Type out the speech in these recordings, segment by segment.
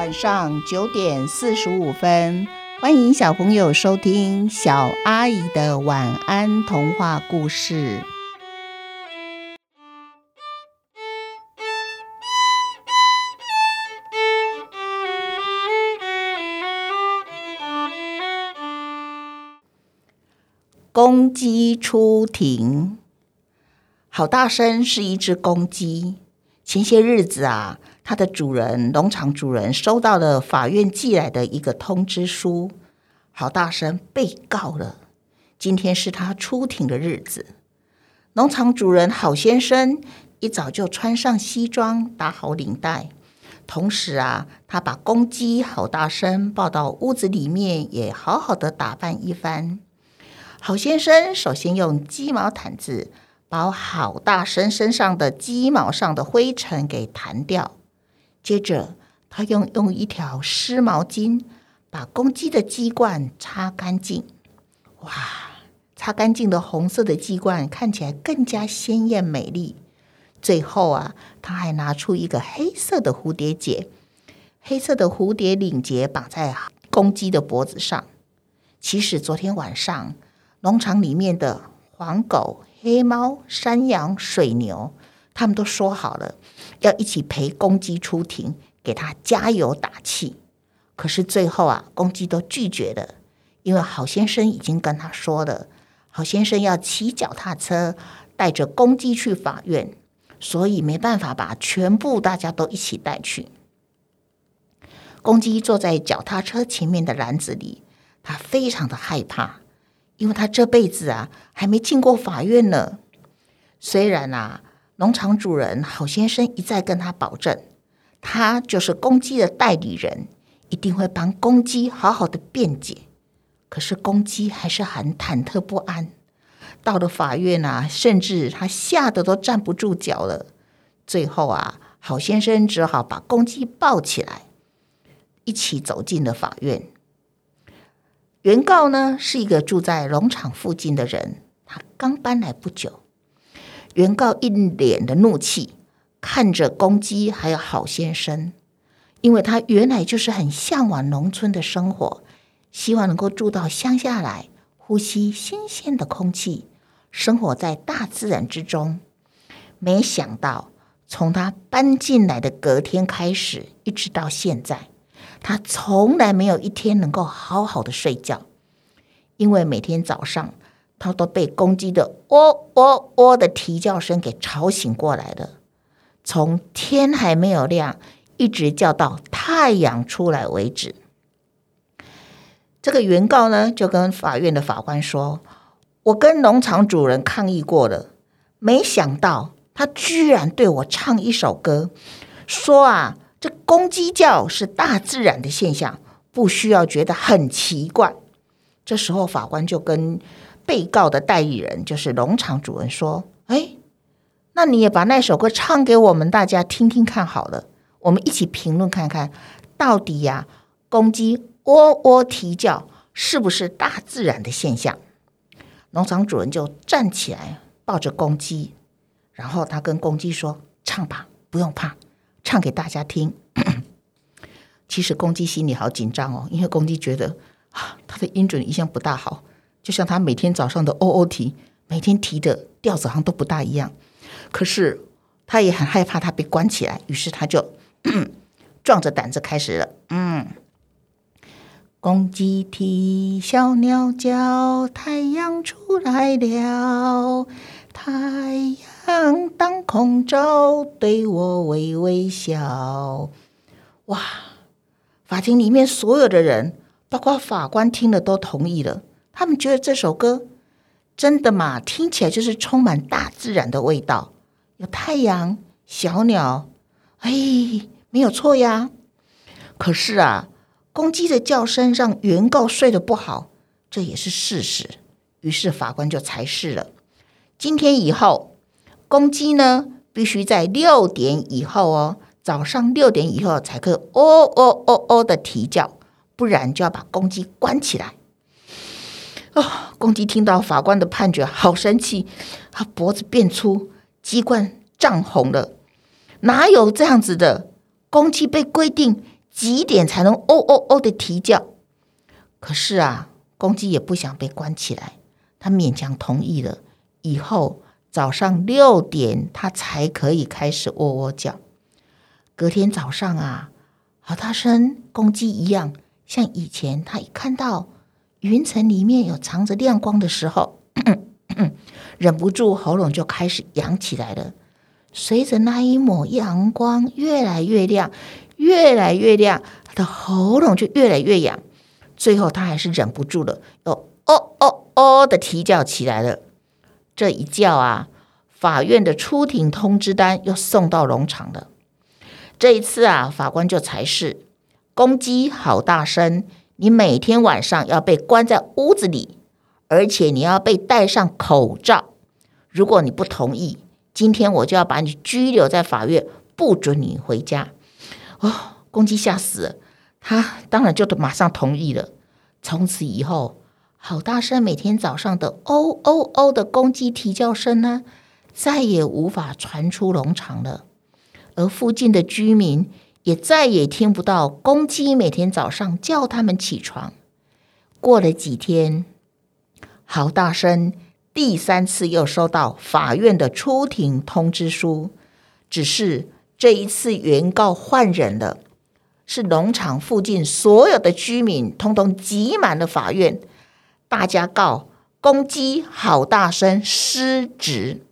晚上9:45，欢迎小朋友收听小阿姨的晚安童话故事。公鸡出庭。好大声是一只公鸡。前些日子啊，它的主人农场主人收到了法院寄来的一个通知书，好大声被告了。今天是他出庭的日子。农场主人好先生一早就穿上西装，打好领带，同时啊，他把公鸡好大声抱到屋子里面，也好好的打扮一番。好先生首先用鸡毛掸子把好大声身上的鸡毛上的灰尘给弹掉，接着他用一条湿毛巾把公鸡的鸡冠擦干净。哇，擦干净的红色的鸡冠看起来更加鲜艳美丽。最后啊，他还拿出一个黑色的蝴蝶结，黑色的蝴蝶领结绑在公鸡的脖子上。其实昨天晚上农场里面的黄狗、黑猫、山羊、水牛，他们都说好了要一起陪公鸡出庭，给它加油打气。可是最后啊，公鸡都拒绝了，因为好先生已经跟他说了，好先生要骑脚踏车带着公鸡去法院，所以没办法把全部大家都一起带去。公鸡坐在脚踏车前面的篮子里，他非常的害怕，因为他这辈子啊还没进过法院呢。虽然啊，农场主人好先生一再跟他保证，他就是公鸡的代理人，一定会帮公鸡好好的辩解，可是公鸡还是很忐忑不安。到了法院啊，甚至他吓得都站不住脚了。最后啊，好先生只好把公鸡抱起来，一起走进了法院。原告呢，是一个住在农场附近的人，他刚搬来不久。原告一脸的怒气，看着公鸡还有好先生，因为他原来就是很向往农村的生活，希望能够住到乡下来，呼吸新鲜的空气，生活在大自然之中。没想到，从他搬进来的隔天开始，一直到现在，他从来没有一天能够好好的睡觉，因为每天早上他都被公鸡的喔喔喔的啼叫声给吵醒过来了，从天还没有亮一直叫到太阳出来为止。这个原告呢，就跟法院的法官说，我跟农场主人抗议过了，没想到他居然对我唱一首歌，说啊，这公鸡叫是大自然的现象，不需要觉得很奇怪。这时候法官就跟被告的代理人，就是农场主人说，哎，那你也把那首歌唱给我们大家听听看好了，我们一起评论看看，到底呀，公鸡喔喔啼叫是不是大自然的现象。农场主人就站起来抱着公鸡，然后他跟公鸡说，唱吧，不用怕，唱给大家听。其实公鸡心里好紧张哦，因为公鸡觉得它的音准一向不大好，就像它每天早上的喔喔啼，每天啼的调子好像都不大一样。可是它也很害怕它被关起来，于是它就壮着胆子开始了。公鸡啼，小鸟叫，太阳出来了，太阳当空照，对我微微笑。哇，法庭里面所有的人，包括法官听了都同意了，他们觉得这首歌真的嘛，听起来就是充满大自然的味道，有太阳、小鸟，哎，没有错呀。可是啊，公鸡的叫声让原告睡得不好，这也是事实。于是法官就裁示了，今天以后公鸡呢必须在6点以后哦，早上6点以后才可以喔喔喔喔的啼叫，不然就要把公鸡关起来。公鸡听到法官的判决好生气，他脖子变粗，鸡冠涨红了。哪有这样子的，公鸡被规定几点才能哦哦哦的啼叫。可是啊，公鸡也不想被关起来，他勉强同意了。以后早上6点，他才可以开始喔喔叫。隔天早上啊，好大声公鸡一样，像以前他一看到云层里面有藏着亮光的时候，忍不住喉咙就开始痒起来了。随着那一抹阳光越来越亮，越来越亮，他的喉咙就越来越痒。最后他还是忍不住了，哦哦哦哦的啼叫起来了。这一叫啊，法院的出庭通知单又送到农场了。这一次啊，法官就裁示，公鸡好大声，你每天晚上要被关在屋子里，而且你要被戴上口罩。如果你不同意，今天我就要把你拘留在法院，不准你回家。哦，公鸡吓死了，他当然就马上同意了。从此以后，好大声每天早上的哦哦哦的公鸡啼叫声呢，再也无法传出农场了。而附近的居民也再也听不到公鸡每天早上叫他们起床。过了几天，好大声第3次又收到法院的出庭通知书，只是这一次原告换人了，是农场附近所有的居民通通挤满了法院，大家告公鸡好大声失职。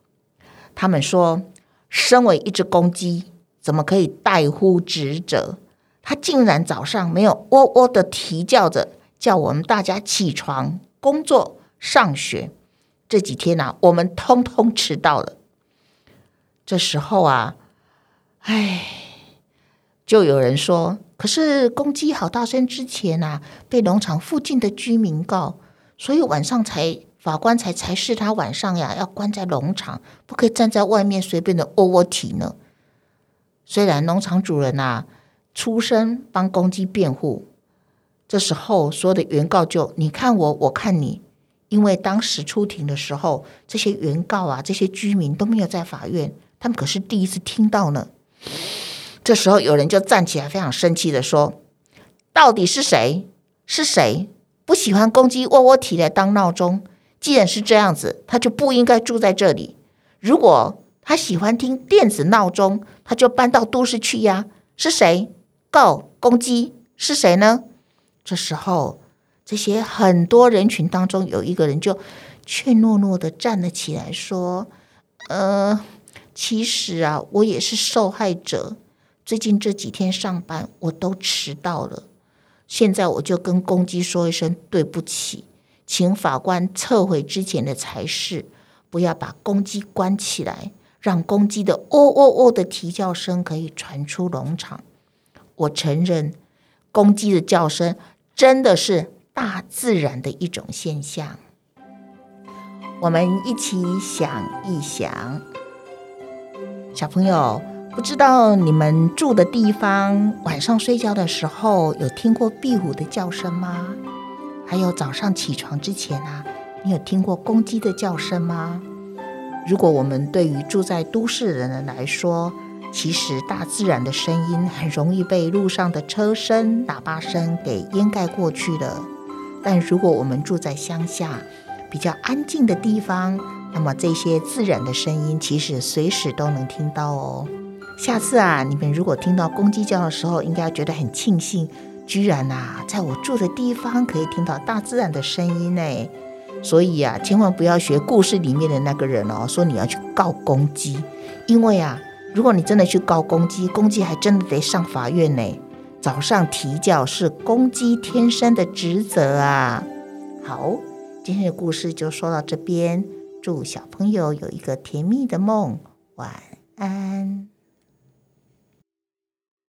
他们说，身为一只公鸡，怎么可以怠忽职责？他竟然早上没有喔喔的啼叫着，叫我们大家起床、工作、上学。这几天啊，我们通通迟到了。这时候啊，哎，就有人说，可是公鸡好大声之前啊，被农场附近的居民告，所以晚上法官才裁示他晚上呀要关在农场，不可以站在外面随便的喔喔啼呢。虽然农场主人啊出声帮公鸡辩护，这时候所有的原告就你看我，我看你。因为当时出庭的时候，这些原告啊，这些居民都没有在法院，他们可是第1次听到呢。这时候有人就站起来，非常生气的说，到底是谁？是谁不喜欢公鸡喔喔啼来当闹钟？既然是这样子，他就不应该住在这里。如果他喜欢听电子闹钟，他就搬到都市去呀。是谁告公鸡？是谁呢？这时候这些很多人群当中，有一个人就怯懦懦地站了起来，说其实啊，我也是受害者。最近这几天上班我都迟到了，现在我就跟公鸡说一声对不起，请法官撤回之前的裁示，不要把公鸡关起来，让公鸡的喔喔喔的啼叫声可以传出农场。我承认公鸡的叫声真的是大自然的一种现象，我们一起想一想。小朋友，不知道你们住的地方晚上睡觉的时候有听过壁虎的叫声吗？还有早上起床之前啊，你有听过公鸡的叫声吗？如果我们对于住在都市的人来说，其实大自然的声音很容易被路上的车声、喇叭声给掩盖过去了。但如果我们住在乡下比较安静的地方，那么这些自然的声音其实随时都能听到哦。下次啊，你们如果听到公鸡叫的时候，应该觉得很庆幸，居然啊在我住的地方可以听到大自然的声音呢。所以啊，千万不要学故事里面的那个人哦，说你要去告公鸡，因为啊，如果你真的去告公鸡，公鸡还真的得上法院呢。早上啼叫是公鸡天生的职责啊。好，今天的故事就说到这边，祝小朋友有一个甜蜜的梦，晚安。